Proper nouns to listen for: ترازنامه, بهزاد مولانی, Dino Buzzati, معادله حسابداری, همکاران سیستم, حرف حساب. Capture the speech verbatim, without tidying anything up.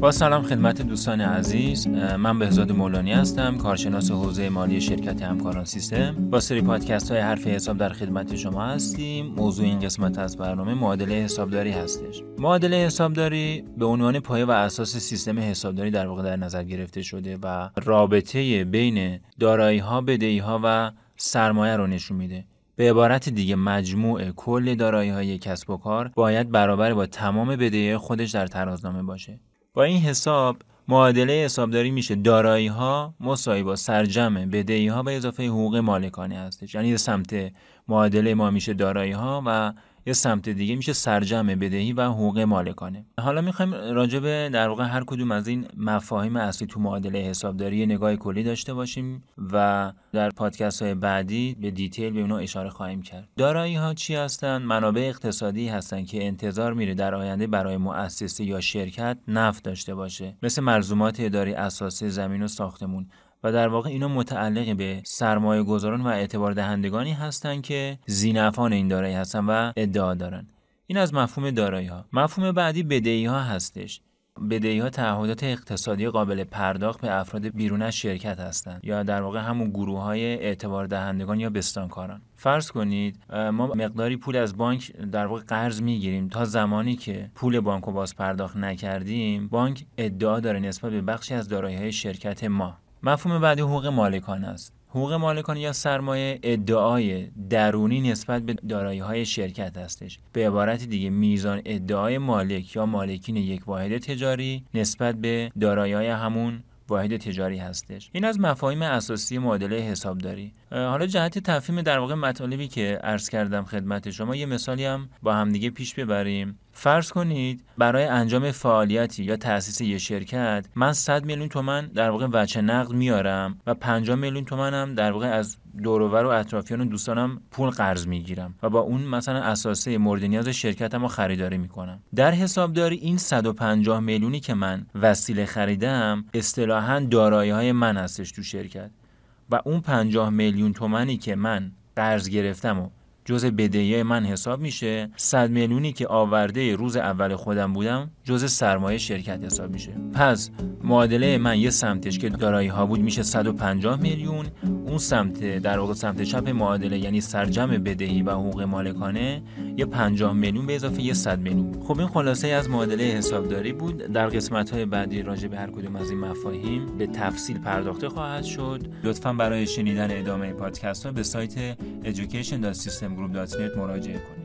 با سلام خدمت دوستان عزیز، من بهزاد مولانی هستم، کارشناس حوزه مالی شرکت همکاران سیستم. با سری پادکست های حرف حساب در خدمت شما هستیم. موضوع این قسمت از برنامه معادله حسابداری هستش. معادله حسابداری به عنوان پایه و اساس سیستم حسابداری در واقع در نظر گرفته شده و رابطه بین دارایی ها، بدهی ها و سرمایه رو نشون میده. به عبارت دیگه مجموع کل دارایی‌های کسب و کار باید برابر با تمام بدهی خودش در ترازنامه باشه. با این حساب معادله حسابداری میشه دارایی‌ها مساوی با سرجم بدهی‌ها به اضافه حقوق مالکانه هستش. یعنی یه سمت معادله ما میشه دارایی‌ها و یه سمت دیگه میشه سرجم بدهی و حقوق مالکانه. حالا میخوایم راجع به در واقع هر کدوم از این مفاهیم اصلی تو معادله حسابداری نگاه کلی داشته باشیم و در پادکست‌های بعدی به دیتیل به اونا اشاره خواهیم کرد. دارایی‌ها چی هستن؟ منابع اقتصادی هستن که انتظار میره در آینده برای مؤسسه یا شرکت نفع داشته باشه، مثل ملزومات اداری، اساسه، زمین و ساختمون. و در واقع اینا متعلق به سرمایه گذاران و اعتبار دهندگانی هستند که ذی‌نفعان این دارایی هستن و ادعا دارن. این از مفهوم دارایی ها. مفهوم بعدی بدهی ها هستش. بدهی ها تعهدات اقتصادی قابل پرداخت به افراد بیرون از شرکت هستند یا در واقع همون گروه های اعتبار دهندگان یا بستانکاران. فرض کنید ما مقداری پول از بانک در واقع قرض میگیریم، تا زمانی که پول بانکو باز پرداخت نکردیم بانک ادعا داره نسبت به بخشی از دارایی های شرکت ما. مفهوم بعدی حقوق مالکان است. حقوق مالکان یا سرمایه ادعای درونی نسبت به دارایی‌های شرکت هستش. به عبارت دیگه میزان ادعای مالک یا مالکین یک واحد تجاری نسبت به دارایی‌های همون واحد تجاری هستش. این از مفاهیم اساسی معادله حسابداری. حالا جهت تفهیم در واقع مطالبی که عرض کردم خدمت شما، یه مثالی هم با هم دیگه پیش ببریم. فرض کنید برای انجام فعالیتی یا تأسیس یک شرکت من صد میلیون تومان در واقع وجه نقد میارم و پنجاه میلیون تومان هم در واقع از دور و بر و اطرافیان و دوستانم پول قرض میگیرم و با اون مثلا اساسه مورد نیاز شرکتم رو خریداری میکنم. در حسابداری این صد و پنجاه میلیونی که من وسیله خریدم اصطلاحاً دارایی‌های من هستش تو شرکت و اون پنجاه میلیون تومانی که من قرض گرفتم و جزء بدهی من حساب میشه، صد میلیونی که آورده روز اول خودم بودم جزء سرمایه شرکت حساب میشه. پس معادله من یه سمتش که دارایی ها بود میشه صد و پنجاه میلیون، اون سمت در واقع سمت چپ معادله یعنی سرجم بدهی و حقوق مالکانه یه پنجاه میلیون به اضافه یه صد میلیون. خب این خلاصه از معادله حسابداری بود. در قسمت های بعدی راجع به هر کدوم از این مفاهیم به تفصیل پرداخته خواهد شد. لطفاً برای شنیدن ادامه پادکست ها به سایت education dot sys مراجعه کنید.